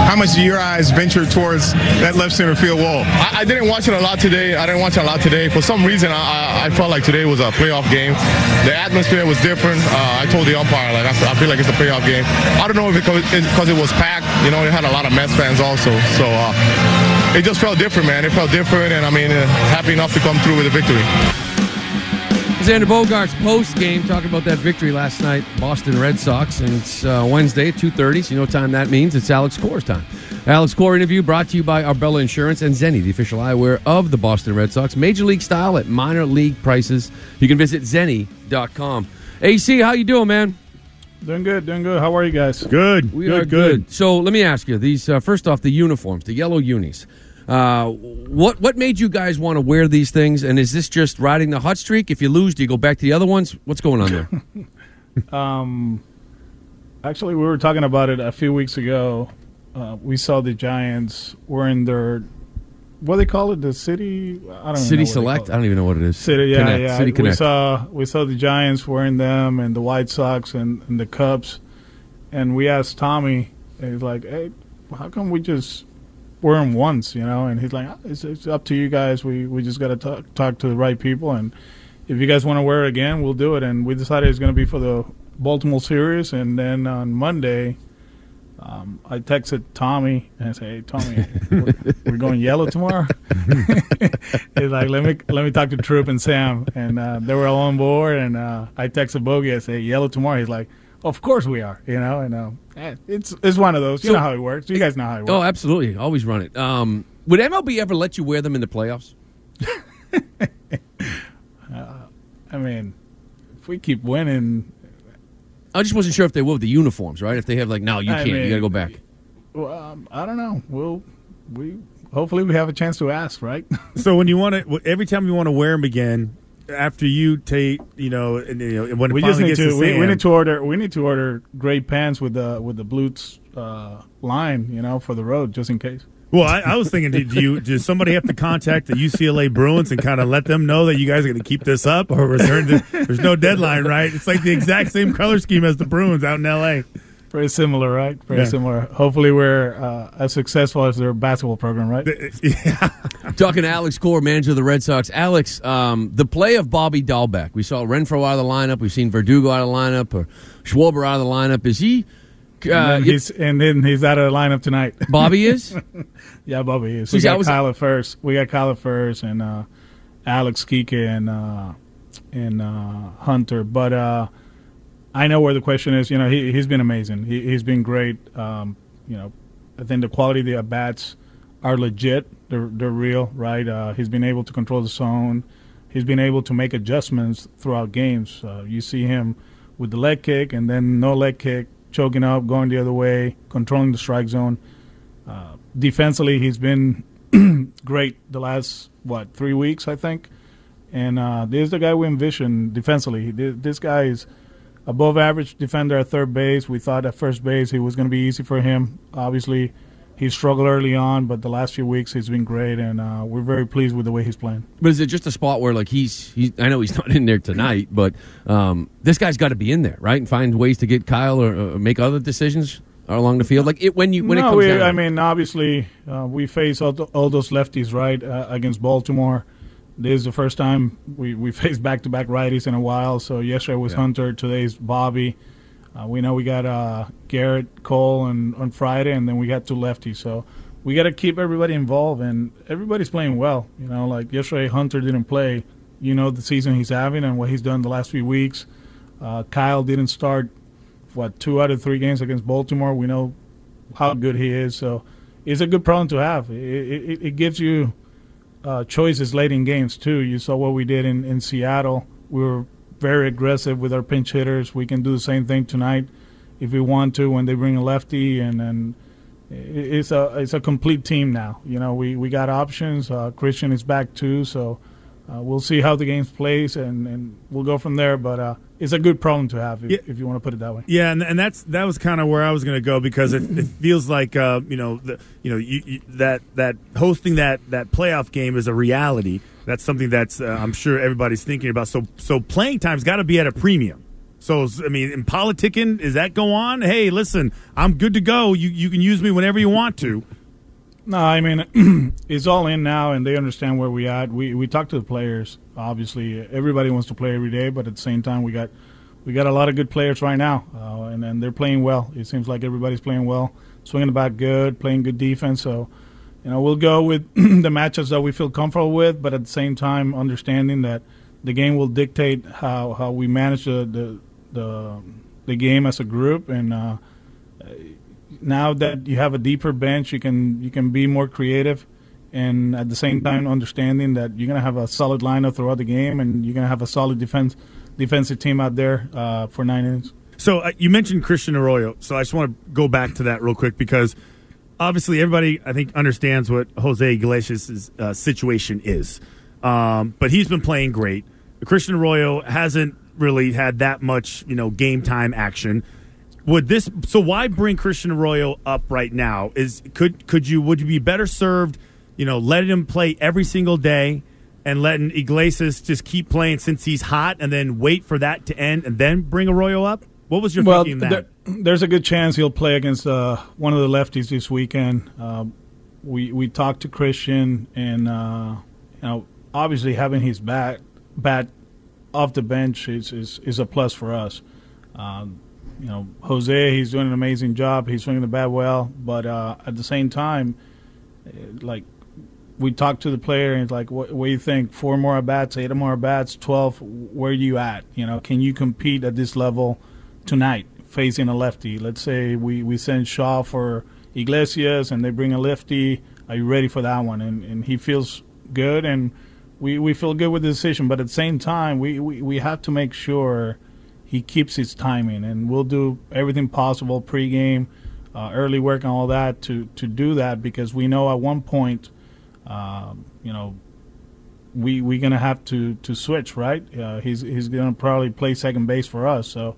How much do your eyes venture towards that left center field wall? I didn't watch it a lot today. For some reason, I felt like today was a playoff game. The atmosphere was different. I told the umpire, like, I feel like it's a playoff game. I don't know if it's because it was packed. You know, it had a lot of Mets fans also. So it just felt different, man. It felt different, and, I mean, happy enough to come through with a victory. Xander Bogaerts post-game talking about that victory last night, Boston Red Sox, and it's Wednesday at 2:30, so you know what time that means. It's Alex Cora's time. Alex Cora interview brought to you by Arbella Insurance and Zenni, the official eyewear of the Boston Red Sox. Major league style at minor league prices. You can visit Zenni.com. AC, how you doing, man? Doing good. How are you guys? Good. We are good. So let me ask you, these first off, the uniforms, the yellow unis. What made you guys want to wear these things? And is this just riding the hot streak? If you lose, do you go back to the other ones? What's going on there? Actually, we were talking about it a few weeks ago. We saw the Giants wearing their, what do they call it? The City? I don't know. City Select? I don't even know what it is. City Connect. City Connect. We saw the Giants wearing them and the White Sox and the Cubs. And we asked Tommy, and he's like, hey, how come we just wear them once, you know? And he's like, it's up to you guys. We just got to talk to the right people, and if you guys want to wear it again, we'll do it. And we decided it's going to be for the Baltimore series. And then on Monday, I texted Tommy and I said, hey, Tommy, we're going yellow tomorrow. He's like, let me talk to Troop and Sam, and they were all on board. And I texted Bogey, I said, yellow tomorrow. He's like, of course we are, you know. And it's one of those. You know how it works. You guys know how it works. Oh, absolutely. Always run it. Would MLB ever let you wear them in the playoffs? I mean, if we keep winning. I just wasn't sure if they will with the uniforms, right? If they have, like, no, you can't. You got to go back. Well, I don't know. Hopefully we have a chance to ask, right? So when you want to, every time you want to wear them again, after you take, you know, when it finally gets to sand, we need to order gray pants with the blue line, you know, for the road, just in case. Well, I was thinking, does somebody have to contact the UCLA Bruins and kind of let them know that you guys are going to keep this up, or return to, there's no deadline, right? It's like the exact same color scheme as the Bruins out in L.A. Pretty similar, right? Pretty similar. Hopefully we're as successful as their basketball program, right? Yeah. Talking to Alex Cora, manager of the Red Sox. Alex, the play of Bobby Dalbec. We saw Renfro out of the lineup. We've seen Verdugo out of the lineup, or Schwarber out of the lineup. Is he? And then he's out of the lineup tonight. Bobby is? Yeah, Bobby is. We got Kyle at first, and Alex, Kike, and Hunter. But I know where the question is. You know, he's been amazing. He's been great. You know, I think the quality of the at-bats are legit. They're real, right? He's been able to control the zone. He's been able to make adjustments throughout games. You see him with the leg kick and then no leg kick, choking up, going the other way, controlling the strike zone. Defensively, he's been great the last, 3 weeks, I think. And this is the guy we envisioned defensively. This guy is above average defender at third base. We thought at first base it was going to be easy for him. Obviously, he struggled early on, but the last few weeks he's been great, and we're very pleased with the way he's playing. But is it just a spot where, like, he's I know he's not in there tonight, but this guy's got to be in there, right, and find ways to get Kyle or make other decisions along the field? When it comes down. I mean, obviously, we face all those lefties, right, against Baltimore. This is the first time we faced back-to-back righties in a while. So yesterday was Hunter, today's Bobby. We know we got Garrett Cole on Friday, and then we got two lefties. So we got to keep everybody involved, and everybody's playing well. You know, like yesterday Hunter didn't play. You know the season he's having and what he's done the last few weeks. Kyle didn't start, 2 out of 3 games against Baltimore. We know how good he is. So it's a good problem to have. It gives you choices late in games too. You saw what we did in Seattle. We were very aggressive with our pinch hitters. We can do the same thing tonight if we want to when they bring a lefty, and it's a complete team now. You know, we got options. Christian is back too, so we'll see how the game plays, and we'll go from there. But it's a good problem to have if you want to put it that way. Yeah, and that was kind of where I was going to go, because it feels like that hosting that playoff game is a reality. That's something that's I'm sure everybody's thinking about. So playing time's got to be at a premium. So, I mean, in politicking, does that go on? Hey, listen, I'm good to go. You can use me whenever you want to. No, I mean, it's all in now, and they understand where we're at. We talk to the players, obviously. Everybody wants to play every day, but at the same time, we got a lot of good players right now, and they're playing well. It seems like everybody's playing well, swinging the bat good, playing good defense. So, you know, we'll go with the matchups that we feel comfortable with, but at the same time, understanding that the game will dictate how we manage the game as a group, and now that you have a deeper bench, you can be more creative, and at the same time understanding that you're gonna have a solid lineup throughout the game, and you're gonna have a solid defensive team out there for 9 innings. So you mentioned Christian Arroyo, so I just want to go back to that real quick, because obviously everybody I think understands what Jose Iglesias' situation is, but he's been playing great. Christian Arroyo hasn't really had that much, game time action. So why bring Christian Arroyo up right now? Would you be better served, letting him play every single day and letting Iglesias just keep playing since he's hot, and then wait for that to end and then bring Arroyo up? What was your thinking on that? There's a good chance he'll play against one of the lefties this weekend. We talked to Christian, and obviously having his bat off the bench is a plus for us. Jose, he's doing an amazing job. He's swinging the bat well, but at the same time, like, we talked to the player, and it's like, what do you think? 4 more at-bats, 8 more at-bats, 12, where are you at? Can you compete at this level tonight facing a lefty? Let's say we send Shaw for Iglesias and they bring a lefty. Are you ready for that one? And he feels good, and we feel good with the decision, but at the same time, we have to make sure he keeps his timing, and we'll do everything possible pregame, early work, and all that to do that, because we know at one point, we're gonna have to switch, right? He's gonna probably play second base for us, so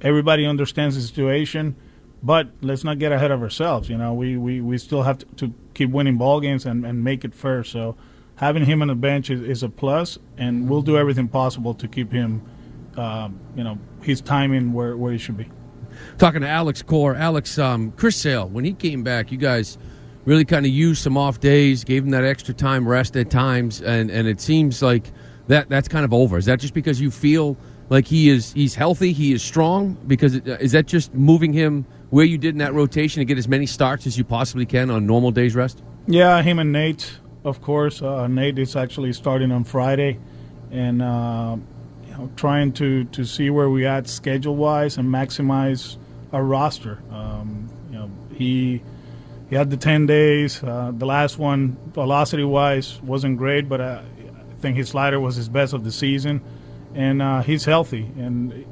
everybody understands the situation, but let's not get ahead of ourselves. We still have to keep winning ball games and make it fair. So having him on the bench is a plus, and we'll do everything possible to keep him. His timing where he should be. Talking to Alex Cora. Alex, Chris Sale, when he came back, you guys really kind of used some off days, gave him that extra time rest at times, and it seems like that's kind of over. Is that just because you feel like he's healthy, he is strong? Because is that just moving him where you did in that rotation to get as many starts as you possibly can on normal days rest? Yeah, him and Nate, of course. Nate is actually starting on Friday, and trying to see where we at schedule-wise and maximize our roster. He had the 10 days. The last one, velocity-wise, wasn't great, but I think his slider was his best of the season. And he's healthy. And,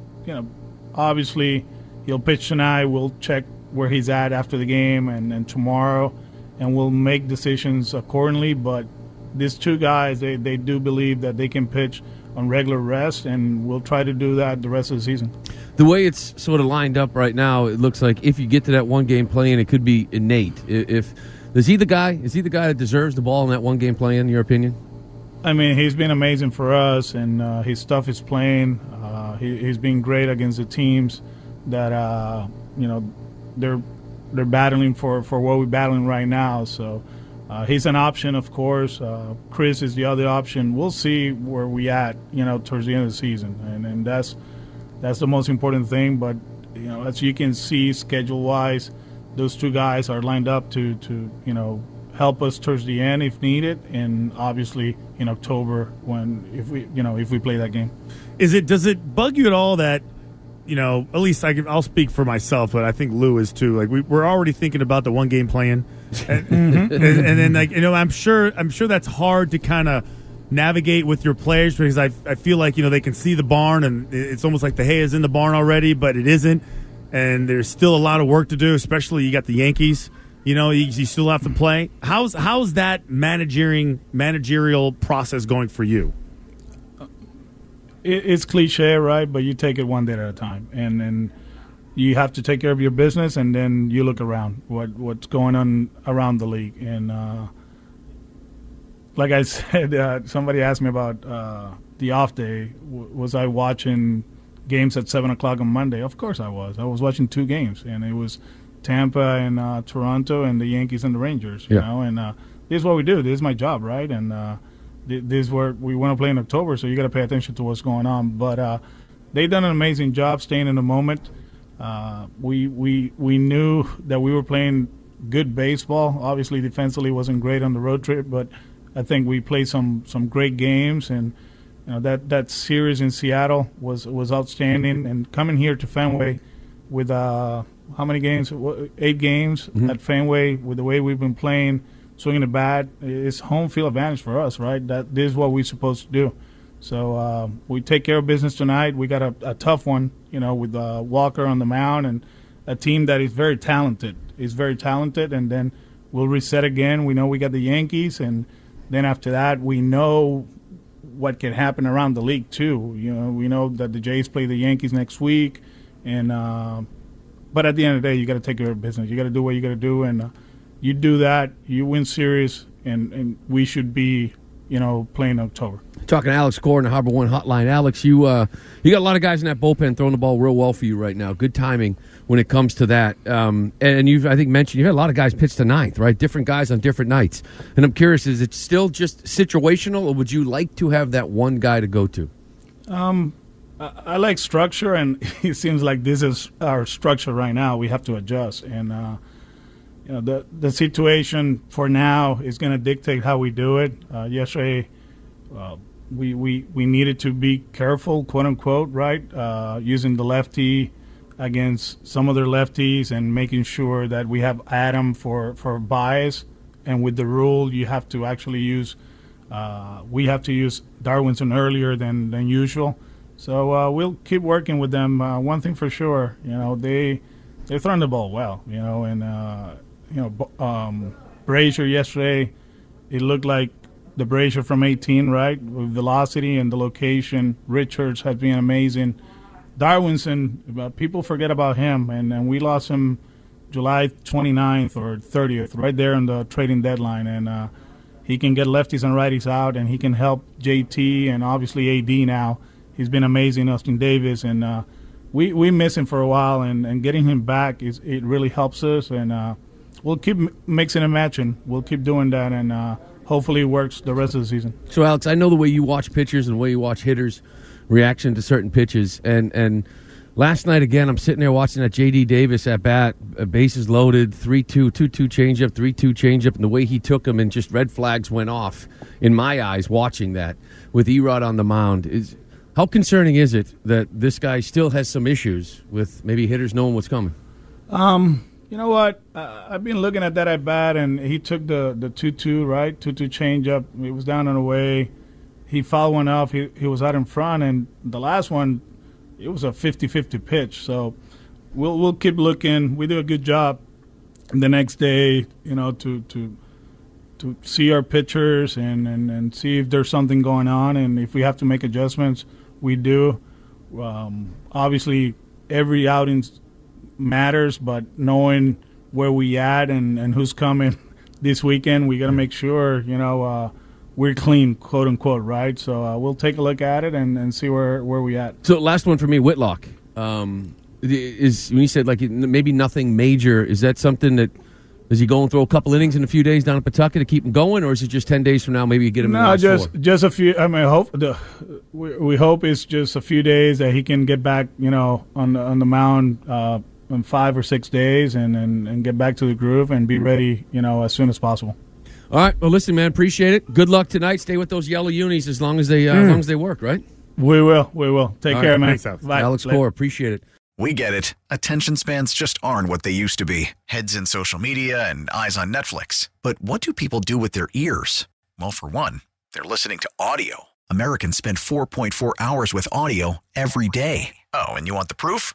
obviously he'll pitch tonight. We'll check where he's at after the game and tomorrow, and we'll make decisions accordingly. But these two guys, they do believe that they can pitch on regular rest, and we'll try to do that the rest of the season. The way it's sort of lined up right now, it looks like if you get to that one game play-in, it could be innate. Is he the guy that deserves the ball in that one game play-in, in your opinion? I mean, he's been amazing for us, and his stuff is playing. He's been great against the teams that they're battling for what we're battling right now. So. He's an option, of course. Chris is the other option. We'll see where we at, towards the end of the season, and that's the most important thing. But as you can see, schedule-wise, those two guys are lined up to help us towards the end if needed, and obviously in October if we play that game. Does it bug you at all that? At least I'll speak for myself, but I think Lou is too. Like we're already thinking about the one game plan, and then I'm sure that's hard to kind of navigate with your players, because I feel like they can see the barn, and it's almost like the hay is in the barn already, but it isn't. and there's still a lot of work to do, especially you got the Yankees. You know, you still have to play. How's that managerial process going for you? It's cliche, right? But you take it one day at a time, and you have to take care of your business, and then you look around what's going on around the league. And like I said, somebody asked me about the off day. Was I watching games at 7:00 on Monday? Of course I was. I was watching two games, and it was Tampa and Toronto and the Yankees and the Rangers, you know, and this is what we do. This is my job, right? And this is where we want to play in October, so you got to pay attention to what's going on. But they've done an amazing job staying in the moment. We knew that we were playing good baseball. Obviously, defensively wasn't great on the road trip, but I think we played some great games. And you know, that series in Seattle was outstanding. And coming here to Fenway with how many games? 8 games at Fenway. With the way we've been playing, swinging the bat, it's home field advantage for us, right? That this is what we're supposed to do. So we take care of business tonight. We got a tough one, you know, with Walker on the mound and a team that is very talented. And then we'll reset again. We know we got the Yankees, and then after that, we know what can happen around the league too. You know, we know that the Jays play the Yankees next week, and. But at the end of the day, you got to take care of business. You got to do what you got to do, and you do that, you win series, and we should be, you know, playing October. Talking to Alex Cora in the Harbor One Hotline. Alex, you got a lot of guys in that bullpen throwing the ball real well for you right now. Good timing when it comes to that. And you've, I think, mentioned you had a lot of guys pitch to ninth, right? Different guys on different nights. And I'm curious, is it still just situational, or would you like to have that one guy to go to? I like structure, and it seems like this is our structure right now. We have to adjust, and you know, the situation for now is going to dictate how we do it. Yesterday, we needed to be careful, quote unquote, right? Using the lefty against some other lefties, and making sure that we have Adam for bias. And with the rule, you have to actually use. We have to use Darwinson earlier than usual. So we'll keep working with them. One thing for sure, you know, they're throwing the ball well, you know, and you know, Braisher yesterday, it looked like the Braisher from 18, right? With velocity and the location. Richards has been amazing. Darwinson, people forget about him, and we lost him July 29th or 30th, right there on the trading deadline, and he can get lefties and righties out, and he can help JT and obviously AD now. He's been amazing, Austin Davis, and we miss him for a while, and getting him back, it really helps us, and we'll keep mixing and matching. We'll keep doing that, and hopefully it works the rest of the season. So, Alex, I know the way you watch pitchers and the way you watch hitters' reaction to certain pitches, and last night, again, I'm sitting there watching that J.D. Davis at bat, bases loaded, 3-2, 2-2 changeup, 3-2 changeup, and the way he took him, and just red flags went off, in my eyes, watching that, with Erod on the mound. How concerning is it that this guy still has some issues with maybe hitters knowing what's coming? You know what? I've been looking at that at bat, and he took the 2-2, right? 2-2 changeup. It was down and away. He fouled one off. He was out in front, and the last one, it was a 50-50 pitch. So we'll keep looking. We do a good job the next day, you know, to see our pitchers and see if there's something going on, and if we have to make adjustments. We do. Obviously, every outing matters, but knowing where we at and who's coming this weekend, we got to make sure, you know, we're clean, quote unquote, right? So we'll take a look at it and see where we at. So last one for me, Whitlock. Is when you said like maybe nothing major, is that something that? Does he go and throw a couple innings in a few days down at Pawtucket to keep him going, or is it just 10 days from now maybe you get him in the last four? Just a few. I mean, we hope it's just a few days that he can get back, you know, on the mound in 5 or 6 days and get back to the groove and be ready, you know, as soon as possible. All right. Well, listen, man, appreciate it. Good luck tonight. Stay with those yellow unis as long as they work, right? We will. Take care, man. Bye. Alex Cora, appreciate it. We get it. Attention spans just aren't what they used to be. Heads in social media and eyes on Netflix. But what do people do with their ears? Well, for one, they're listening to audio. Americans spend 4.4 hours with audio every day. Oh, and you want the proof?